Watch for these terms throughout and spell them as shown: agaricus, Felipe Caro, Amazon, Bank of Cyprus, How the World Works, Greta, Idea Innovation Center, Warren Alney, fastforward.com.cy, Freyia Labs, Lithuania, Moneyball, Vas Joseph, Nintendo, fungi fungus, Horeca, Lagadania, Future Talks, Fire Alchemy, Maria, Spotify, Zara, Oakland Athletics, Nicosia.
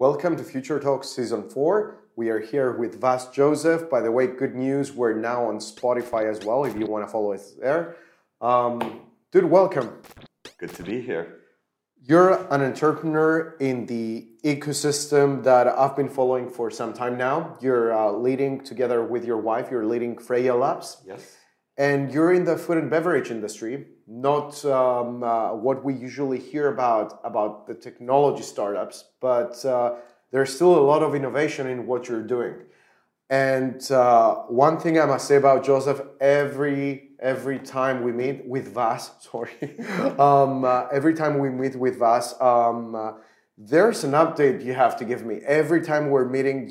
Welcome to Future Talks Season 4. We are here with Vas Joseph. By the way, good news, we're now on Spotify as well, if you want to follow us there. Dude, welcome. Good to be here. You're an entrepreneur in the ecosystem that I've been following for some time now. You're leading, together with your wife, you're leading Freyia Labs. Yes. And you're in the food and beverage industry, not what we usually hear about the technology startups, but there's still a lot of innovation in what you're doing. And one thing I must say about Joseph, every time we meet with Vas, every time we meet with Vas, there's an update you have to give me. Every time we're meeting,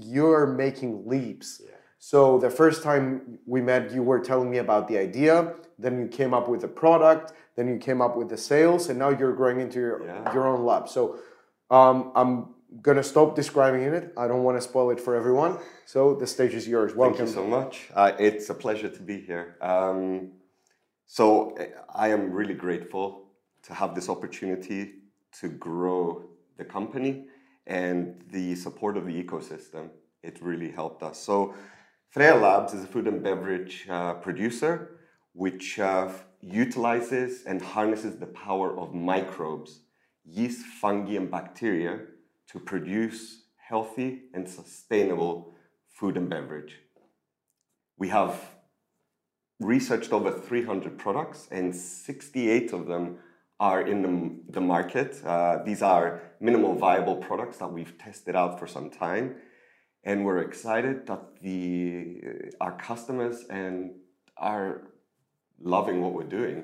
you're making leaps. Yeah. So the first time we met, you were telling me about the idea, then you came up with the product, then you came up with the sales, and now you're growing into your own lab. So I'm going to stop describing it. I don't want to spoil it for everyone. So the stage is yours. Welcome. Thank you so much. It's a pleasure to be here. So I am really grateful to have this opportunity to grow the company and the support of the ecosystem. It really helped us. So Freyia Labs is a food and beverage producer which utilizes and harnesses the power of microbes, yeast, fungi, and bacteria to produce healthy and sustainable food and beverage. We have researched over 300 products and 68 of them are in the market. These are minimal viable products that we've tested out for some time. And we're excited that our customers and are loving what we're doing.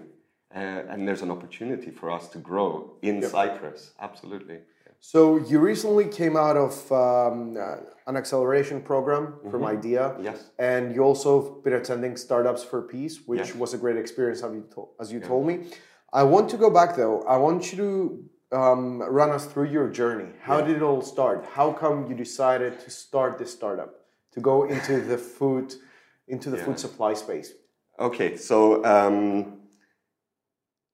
And there's an opportunity for us to grow in Cyprus. Absolutely. Yeah. So you recently came out of an acceleration program from Idea. Yes. And you also have been attending Startups for Peace, which was a great experience, as you told me. I want to go back, though. I want you to run us through your journey. How did it all start? How come you decided to start this startup, to go into the food supply space? Okay, so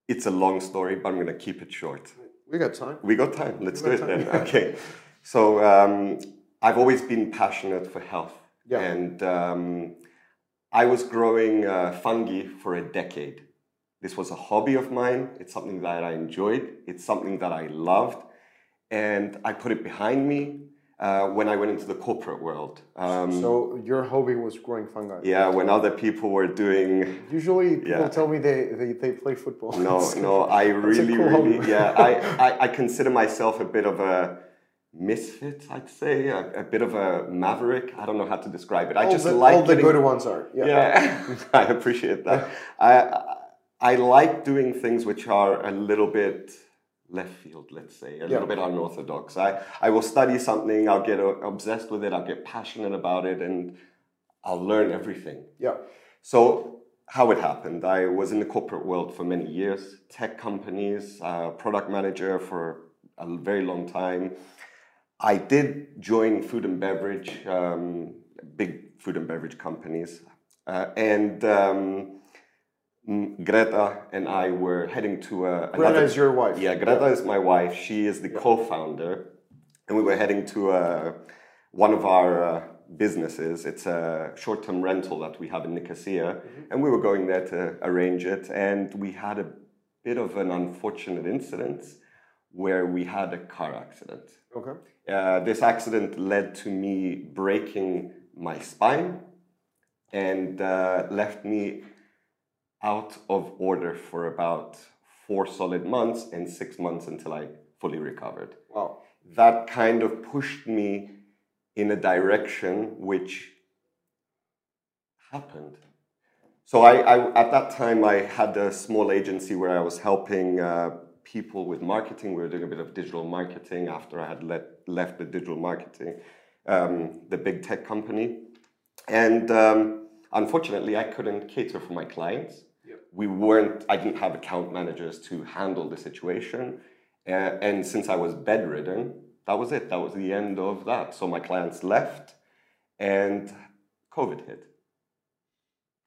it's a long story, but I'm going to keep it short. We got time. Let's do it then. Okay. So I've always been passionate for health. Yeah. And I was growing fungi for a decade. This was a hobby of mine. It's something that I enjoyed. It's something that I loved. And I put it behind me when I went into the corporate world. So your hobby was growing fungi? Yeah, when other people were doing... Usually people tell me they play football. No, I really, I consider myself a bit of a misfit, I'd say, a bit of a maverick. I don't know how to describe it. All the good ones are. Yeah. I appreciate that. I like doing things which are a little bit left field, let's say, a little bit unorthodox. I will study something, I'll get obsessed with it, I'll get passionate about it, and I'll learn everything. Yeah. So how it happened, I was in the corporate world for many years, tech companies, product manager for a very long time. I did join food and beverage, big food and beverage companies, Greta and I were heading to Greta is your wife. Yeah, Greta is my wife. She is the co-founder. And we were heading to one of our businesses. It's a short-term rental that we have in Nicosia. Mm-hmm. And we were going there to arrange it. And we had a bit of an unfortunate incident where we had a car accident. Okay. This accident led to me breaking my spine and left me out of order for about 4 solid months and 6 months until I fully recovered. Wow. That kind of pushed me in a direction which happened. So I at that time, I had a small agency where I was helping people with marketing. We were doing a bit of digital marketing after I had left the digital marketing, the big tech company. And unfortunately, I couldn't cater for my clients. I didn't have account managers to handle the situation. And since I was bedridden, that was it. That was the end of that. So my clients left and COVID hit.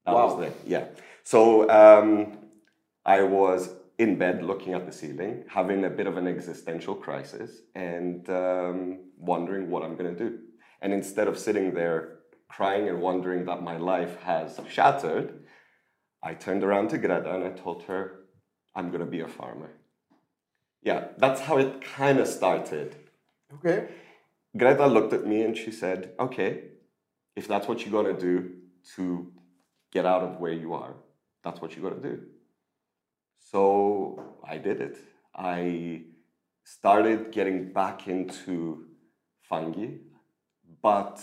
That was it. Yeah. So I was in bed looking at the ceiling, having a bit of an existential crisis and wondering what I'm going to do. And instead of sitting there crying and wondering that my life has shattered, I turned around to Greta and I told her, I'm going to be a farmer. Yeah, that's how it kind of started. Okay. Greta looked at me and she said, okay, if that's what you're going to do to get out of where you are, that's what you're going to do. So I did it. I started getting back into fungi, but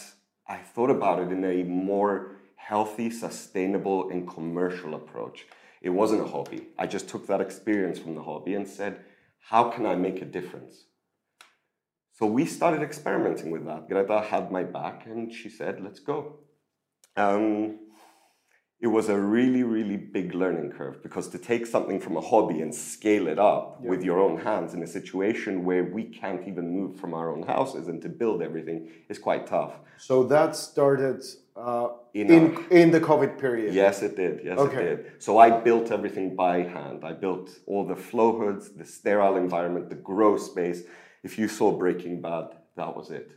I thought about it in a more healthy, sustainable, and commercial approach. It wasn't a hobby. I just took that experience from the hobby and said, how can I make a difference? So we started experimenting with that. Greta had my back and she said, let's go. It was a really, really big learning curve because to take something from a hobby and scale it up with your own hands in a situation where we can't even move from our own houses and to build everything is quite tough. So that started in the COVID period? Yes, it did. Yes, okay. It did. So I built everything by hand. I built all the flow hoods, the sterile environment, the grow space. If you saw Breaking Bad, that was it.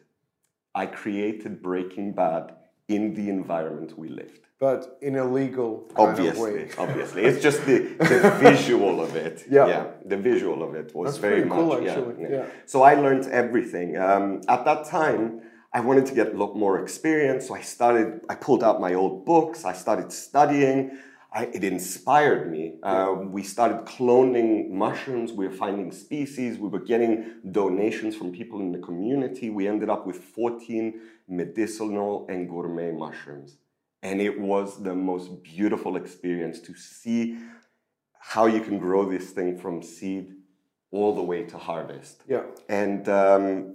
I created Breaking Bad in the environment we lived. But in a legal kind of way. Obviously. It's just the visual of it. Yeah. The visual of it was That's very cool, actually. Yeah. Yeah. So I learned everything. At that time, I wanted to get a lot more experience. So I pulled out my old books. I started studying. It inspired me. We started cloning mushrooms. We were finding species. We were getting donations from people in the community. We ended up with 14 medicinal and gourmet mushrooms. And it was the most beautiful experience to see how you can grow this thing from seed all the way to harvest. Yeah. And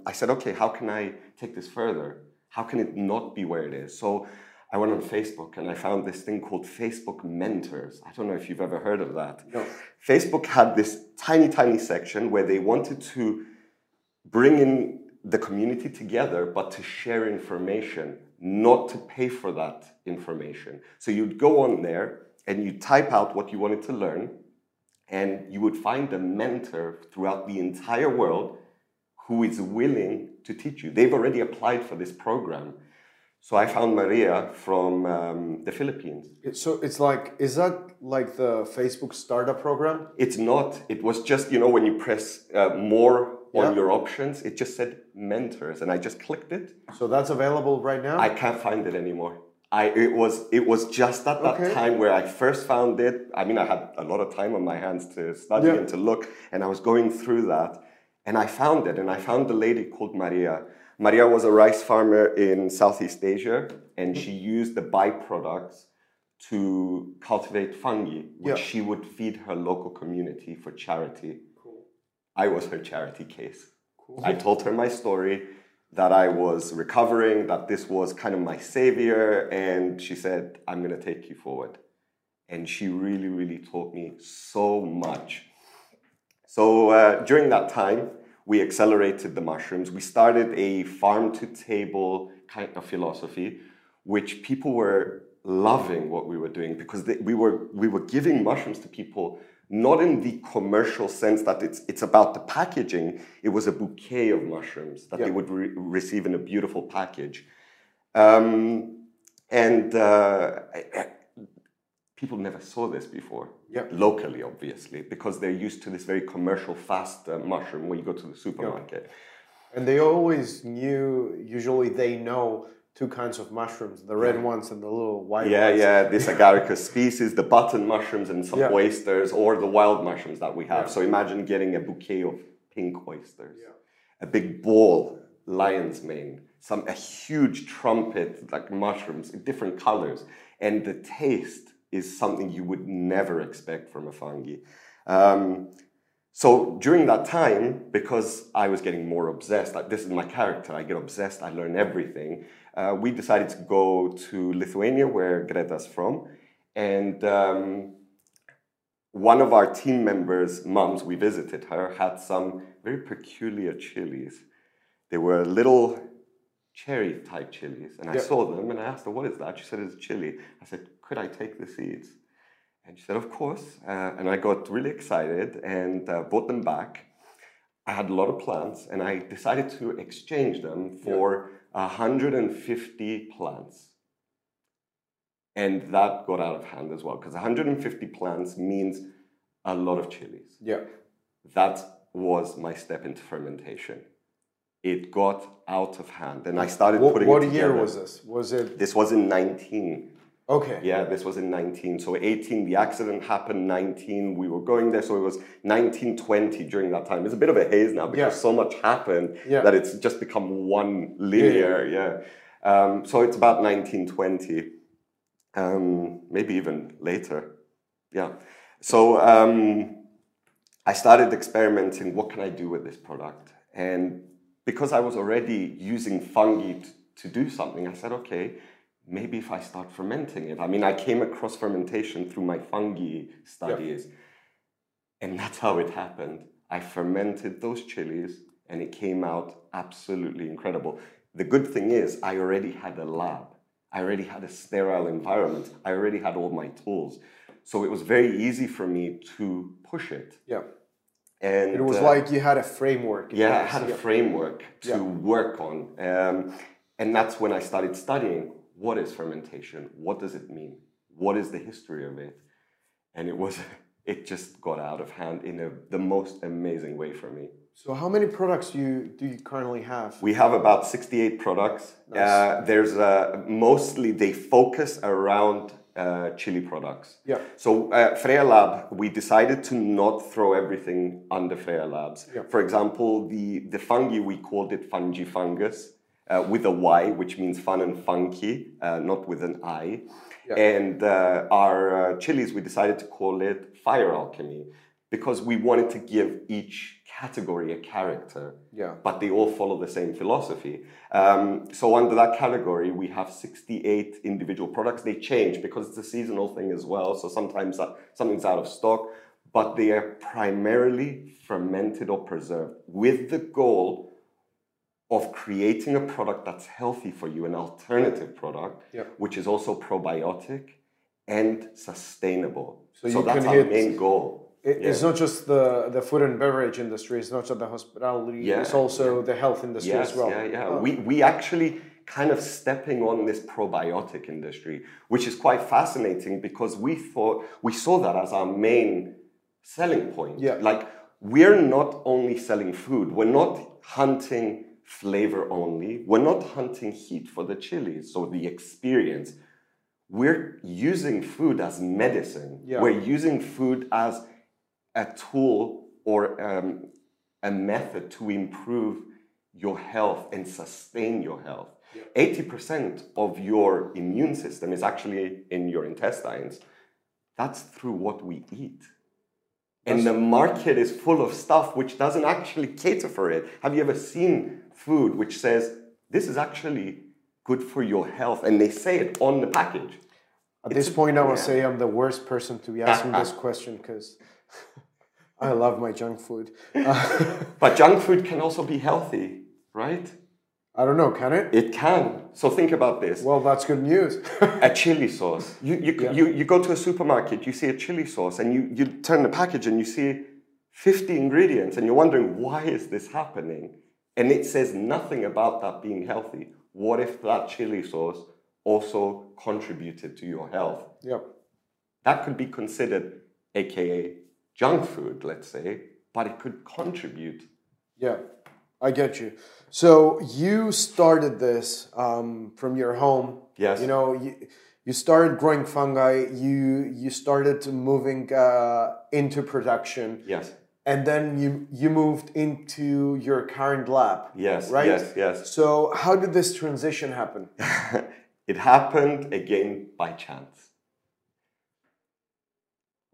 I said, okay, how can I take this further? How can it not be where it is? So I went on Facebook and I found this thing called Facebook Mentors. I don't know if you've ever heard of that. No. Facebook had this tiny, tiny section where they wanted to bring in the community together, but to share information, not to pay for that information. So you'd go on there and you'd type out what you wanted to learn and you would find a mentor throughout the entire world who is willing to teach you. They've already applied for this program. So I found Maria from the Philippines. So it's like, is that like the Facebook startup program? It's not. It was just, you know, when you press more on your options, it just said mentors and I just clicked it. So that's available right now? I can't find it anymore. It was just at that time where I first found it. I mean, I had a lot of time on my hands to study and to look and I was going through that and I found it and I found the lady called Maria. Maria was a rice farmer in Southeast Asia and she used the byproducts to cultivate fungi, which she would feed her local community for charity. Cool. I was her charity case. Cool. I told her my story, that I was recovering, that this was kind of my savior, and she said, I'm going to take you forward. And she really, really taught me so much. So during that time, we accelerated the mushrooms. We started a farm-to-table kind of philosophy, which people were loving what we were doing because we were giving mushrooms to people not in the commercial sense that it's about the packaging. It was a bouquet of mushrooms that they would receive in a beautiful package. People never saw this before, locally, obviously, because they're used to this very commercial, fast mushroom when you go to the supermarket. Yeah. And they always know two kinds of mushrooms, the red ones and the little white ones. Yeah, this agaricus species, the button mushrooms and some oysters or the wild mushrooms that we have. Yeah. So imagine getting a bouquet of pink oysters, a big ball, lion's mane, a huge trumpet, like mushrooms in different colors. And the taste is something you would never expect from a fungi. So during that time, because I was getting more obsessed, like this is my character, I get obsessed, I learn everything, we decided to go to Lithuania, where Greta's from, and one of our team members' mums, we visited her, had some very peculiar chilies. They were little cherry-type chilies, and I saw them, and I asked her, what is that? She said, it's chili. I said, could I take the seeds? And she said, of course. And I got really excited and bought them back. I had a lot of plants and I decided to exchange them for 150 plants. And that got out of hand as well, because 150 plants means a lot of chilies. Yeah. That was my step into fermentation. It got out of hand, and I started putting it together. What year was this? Was it? This was in 19. Okay. Yeah, this was in 19. So 18, the accident happened. 19, we were going there. So it was 1920 during that time. It's a bit of a haze now because so much happened that it's just become one linear. So it's about 1920, maybe even later. Yeah. So I started experimenting. What can I do with this product? And because I was already using fungi to do something, I said, okay, maybe if I start fermenting it. I mean, I came across fermentation through my fungi studies. And that's how it happened. I fermented those chilies and it came out absolutely incredible. The good thing is I already had a lab. I already had a sterile environment. I already had all my tools. So it was very easy for me to push it. Yeah. And it was like you had a framework. Yeah, I had a framework to work on. And that's when I started studying, what is fermentation? What does it mean? What is the history of it? And it just got out of hand in the most amazing way for me. So how many products do you currently have? We have about 68 products. Nice. There's mostly they focus around chili products. Yeah. So Freyia Lab, we decided to not throw everything under Freyia Labs. Yeah. For example, the fungi, we called it fungi fungus with a Y, which means fun and funky, not with an I. Yeah. And our chilies, we decided to call it Fire Alchemy because we wanted to give each category a character, but they all follow the same philosophy. So under that category, we have 68 individual products. They change because it's a seasonal thing as well. So sometimes something's out of stock, but they are primarily fermented or preserved with the goal of creating a product that's healthy for you, an alternative product, which is also probiotic and sustainable. So that's our main goal. It's not just the food and beverage industry, it's not just the hospitality, it's also the health industry as well. We actually kind of stepping on this probiotic industry, which is quite fascinating because we saw that as our main selling point. Yeah. Like, we're not only selling food, we're not hunting flavor only, we're not hunting heat for the chilies, so the experience. We're using food as medicine, we're using food as a tool or a method to improve your health and sustain your health. 80% of your immune system is actually in your intestines. That's through what we eat. And the market is full of stuff which doesn't actually cater for it. Have you ever seen food which says, this is actually good for your health? And they say it on the package. At this point, I would say I'm the worst person to be asking this question because I love my junk food. But junk food can also be healthy, right? I don't know, can it? It can. So think about this. Well, that's good news. A chili sauce. You go to a supermarket, you see a chili sauce, and you turn the package and you see 50 ingredients, and you're wondering, why is this happening? And it says nothing about that being healthy. What if that chili sauce also contributed to your health? Yep. That could be considered, aka junk food, let's say, but it could contribute. Yeah, I get you. So you started this from your home. Yes. You know, you started growing fungi. You started moving into production. Yes. And then you moved into your current lab. Yes. Right. Yes. Yes. So how did this transition happen? It happened again by chance.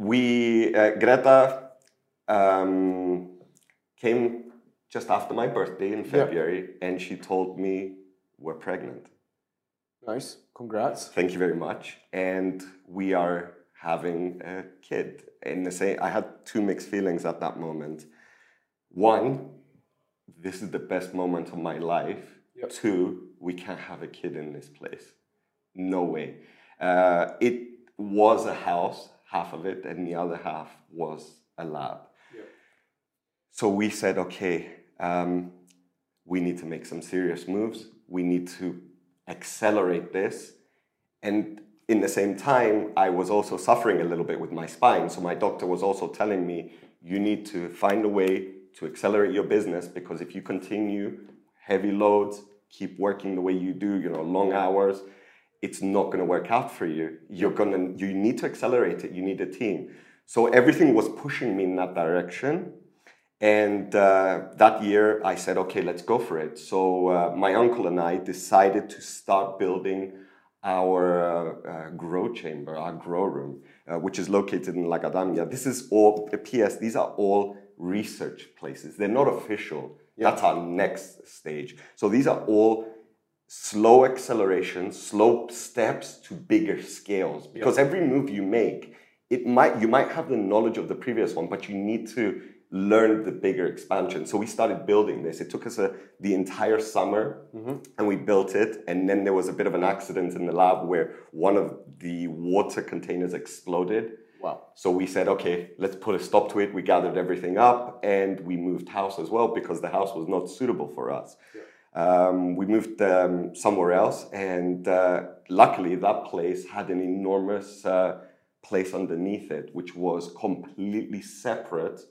We, Greta came just after my birthday in February and she told me we're pregnant. Nice, congrats. Thank you very much. And we are having a kid. And I had two mixed feelings at that moment. One, this is the best moment of my life. Yep. Two, we can't have a kid in this place. No way. It was a house. half of it, and the other half was a lab. Yeah. So we said, okay, we need to make some serious moves. We need to accelerate this. And in the same time, I was also suffering a little bit with my spine. So my doctor was also telling me, you need to find a way to accelerate your business, because if you continue heavy loads, keep working the way you do, you know, long hours, it's not going to work out for you. You need to accelerate it. You need a team. So everything was pushing me in that direction. And that year I said, okay, let's go for it. So my uncle and I decided to start building our grow chamber, our grow room, which is located in Lagadania. This is all, PS, these are all research places. They're not official. Yeah. That's our next stage. So these are all slow acceleration, slow steps to bigger scales. Because every move you make, you might have the knowledge of the previous one, but you need to learn the bigger expansion. So we started building this. It took us the entire summer, and we built it. And then there was a bit of an accident in the lab where one of the water containers exploded. Wow. So we said, okay, let's put a stop to it. We gathered everything up, and we moved house as well, because the house was not suitable for us. Yeah. We moved somewhere else, and luckily that place had an enormous place underneath it, which was completely separate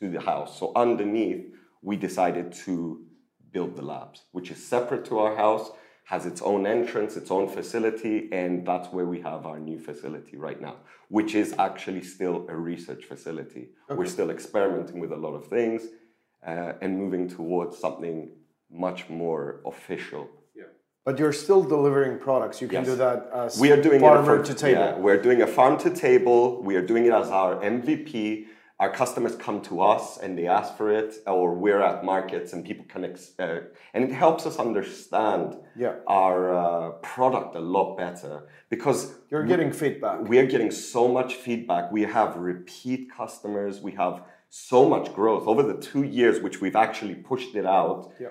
to the house. So underneath, we decided to build the labs, which is separate to our house, has its own entrance, its own facility, and that's where we have our new facility right now, which is actually still a research facility. Okay. We're still experimenting with a lot of things and moving towards something much more official. Yeah. But you're still delivering products. You can do that as farmer to table. Yeah, we're doing a farm to table. We are doing it as our MVP. Our customers come to us and they ask for it, or we're at markets and people can, and it helps us understand our product a lot better, because you're getting feedback. We are getting so much feedback. We have repeat customers. We have so much growth over the 2 years, which we've actually pushed it out. Yeah.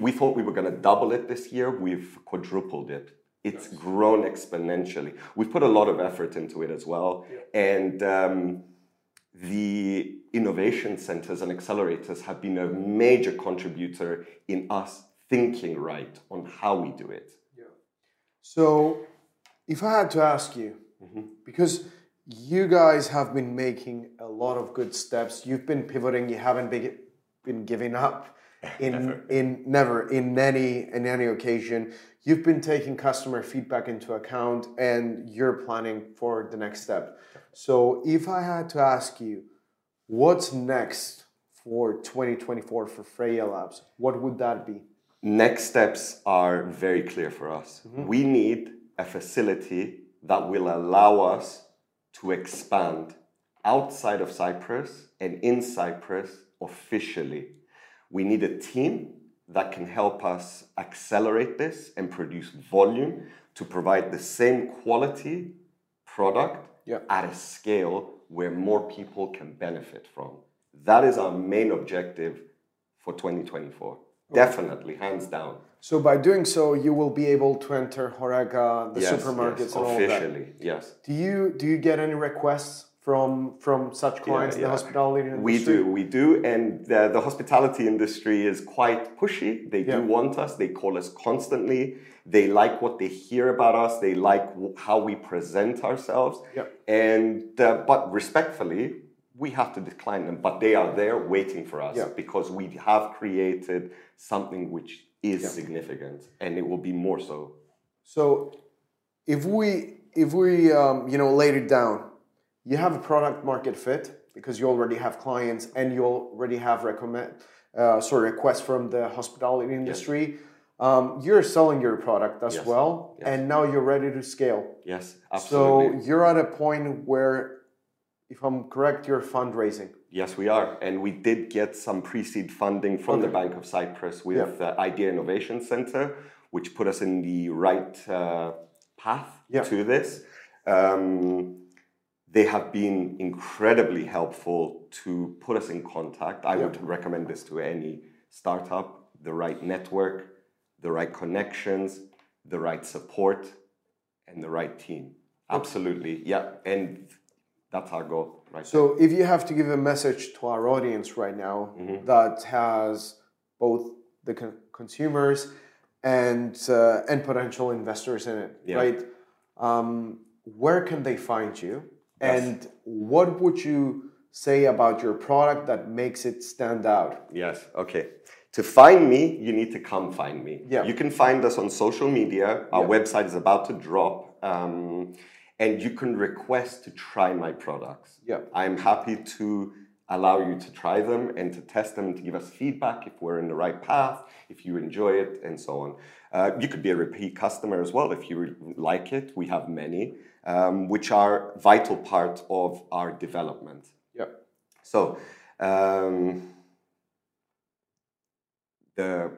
We thought we were going to double it this year. We've quadrupled it. It's grown exponentially. We've put a lot of effort into it as well. Yeah. And the innovation centers and accelerators have been a major contributor in us thinking right on how we do it. Yeah. So if I had to ask you, because you guys have been making a lot of good steps, you've been pivoting, you haven't been giving up in any occasion. You've been taking customer feedback into account, and you're planning for the next step. So if I had to ask you, what's next for 2024 for Freyia Labs, what would that be? Next steps are very clear for us. We need a facility that will allow us to expand outside of Cyprus and in Cyprus officially. We need a team that can help us accelerate this and produce volume to provide the same quality product at a scale where more people can benefit from. That is our main objective for 2024. Okay. Definitely, hands down. So by doing so, you will be able to enter Horeca, the supermarkets, and all that. Officially, yes. Do you get any requests from such clients in the hospitality industry? We do. And the hospitality industry is quite pushy. They do want us. They call us constantly. They like what they hear about us. They like how we present ourselves. Yeah. And but respectfully, we have to decline them. But they are there waiting for us because we have created something which is significant, and it will be more so. So if we laid it down, you have a product market fit because you already have clients and you already have requests from the hospitality industry. Yes. You're selling your product as well, and now you're ready to scale. Yes, absolutely. So you're at a point where, if I'm correct, you're fundraising. Yes, we are. And we did get some pre-seed funding from the Bank of Cyprus with the Idea Innovation Center, which put us in the right path to this. They have been incredibly helpful to put us in contact. I would recommend this to any startup. The right network, the right connections, the right support, and the right team. Absolutely, yeah. And that's our goal, right? So if you have to give a message to our audience right now that has both the consumers and potential investors in it, right? Where can they find you? Yes. And what would you say about your product that makes it stand out? Yes, okay. To find me, you need to come find me. Yeah. You can find us on social media. Our website is about to drop. And you can request to try my products. Yeah. I'm happy to allow you to try them and to test them, to give us feedback if we're in the right path, if you enjoy it, and so on. You could be a repeat customer as well if you like it. We have many, which are vital part of our development. Yeah. So the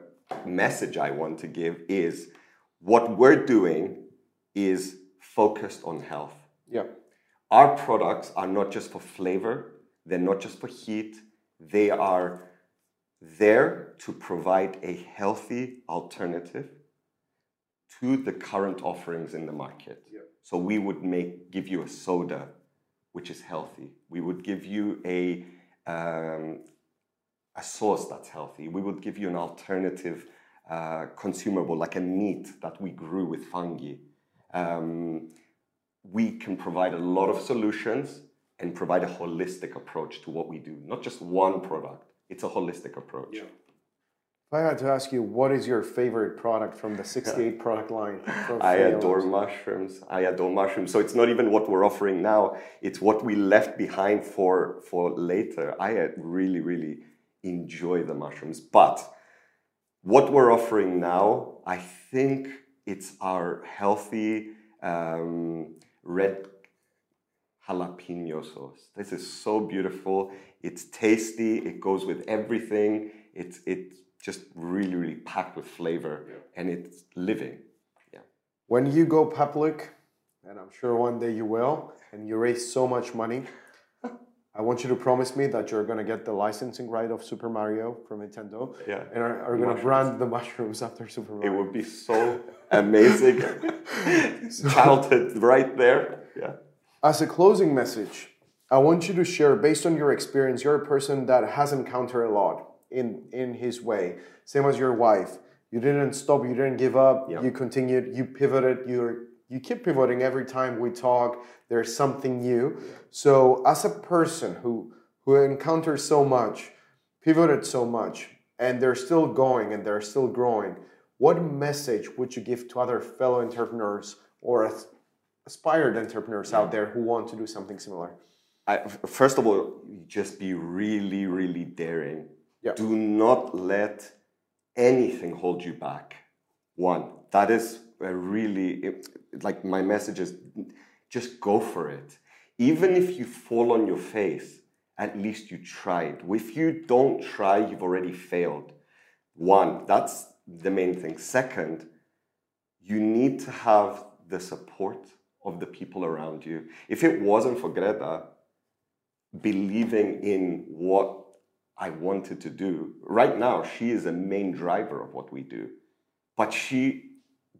message I want to give is what we're doing is focused on health. Yeah. Our products are not just for flavor. They're not just for heat. They are there to provide a healthy alternative to the current offerings in the market. Yeah. So we would give you a soda, which is healthy. We would give you a sauce that's healthy. We would give you an alternative consumable, like a meat that we grew with fungi. We can provide a lot of solutions and provide a holistic approach to what we do. Not just one product, it's a holistic approach. Yeah. If I had to ask you, what is your favorite product from the 68 product line? I adore mushrooms. I adore mushrooms. So it's not even what we're offering now, it's what we left behind for later. I really, really enjoy the mushrooms. But what we're offering now, I think it's our healthy red jalapeno sauce. This is so beautiful. It's tasty. It goes with everything. It's just really, really packed with flavor. Yeah. And it's living. Yeah. When you go public, and I'm sure one day you will, and you raise so much money, I want you to promise me that you're going to get the licensing right of Super Mario from Nintendo and are going to brand the mushrooms after Super Mario. It would be so amazing. Childhood right there. Yeah. As a closing message, I want you to share, based on your experience, you're a person that has encountered a lot in his way. Same as your wife. You didn't stop. You didn't give up. Yep. You continued. You pivoted. You keep pivoting every time we talk. There's something new. Yeah. So as a person who encounters so much, pivoted so much, and they're still going and they're still growing, what message would you give to other fellow entrepreneurs or aspired entrepreneurs out there who want to do something similar? First of all, just be really, really daring. Yeah. Do not let anything hold you back. One, that is a really, like my message is, just go for it. Even if you fall on your face, at least you tried. If you don't try, you've already failed. One, that's the main thing. Second, you need to have the support of the people around you. If it wasn't for Greta believing in what I wanted to do, right now she is a main driver of what we do. But she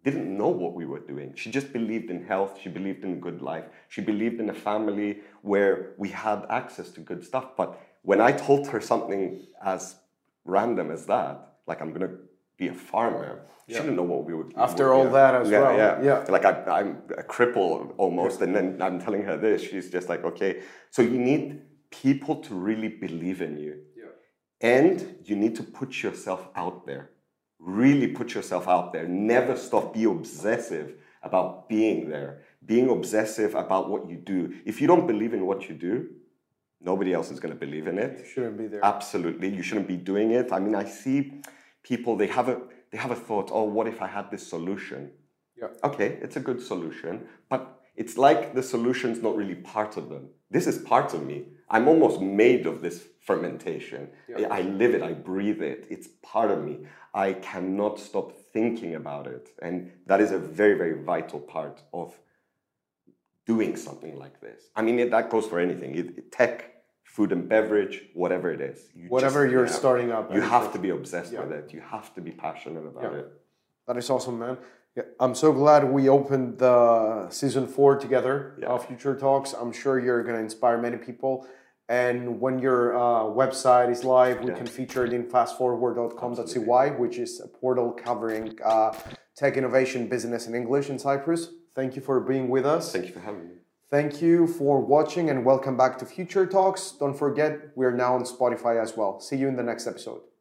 didn't know what we were doing. She just believed in health. She believed in good life. She believed in a family where we had access to good stuff. But when I told her something as random as that, like I'm going to be a farmer. Yeah. She didn't know what we would do. After all that as well. Yeah. Like I'm a cripple almost, and then I'm telling her this. She's just like, okay. So you need people to really believe in you. Yeah. And you need to put yourself out there. Really put yourself out there. Never stop. Be obsessive about being there. Being obsessive about what you do. If you don't believe in what you do, nobody else is going to believe in it. You shouldn't be there. Absolutely. You shouldn't be doing it. I mean, I see people, they have a thought, oh, what if I had this solution? Yeah. Okay, it's a good solution, but it's like the solution's not really part of them. This is part of me. I'm almost made of this fermentation. Yeah. I live it, I breathe it. It's part of me. I cannot stop thinking about it. And that is a very, very vital part of doing something like this. I mean, that goes for anything. Tech, food and beverage, whatever it is. Whatever you're starting up. You have to be obsessed with it. You have to be passionate about it. That is awesome, man. Yeah, I'm so glad we opened the season 4 together of Future Talks. I'm sure you're going to inspire many people. And when your website is live, we can feature it in fastforward.com.cy, which is a portal covering tech innovation business in English in Cyprus. Thank you for being with us. Thank you for having me. Thank you for watching and welcome back to Future Talks. Don't forget, we are now on Spotify as well. See you in the next episode.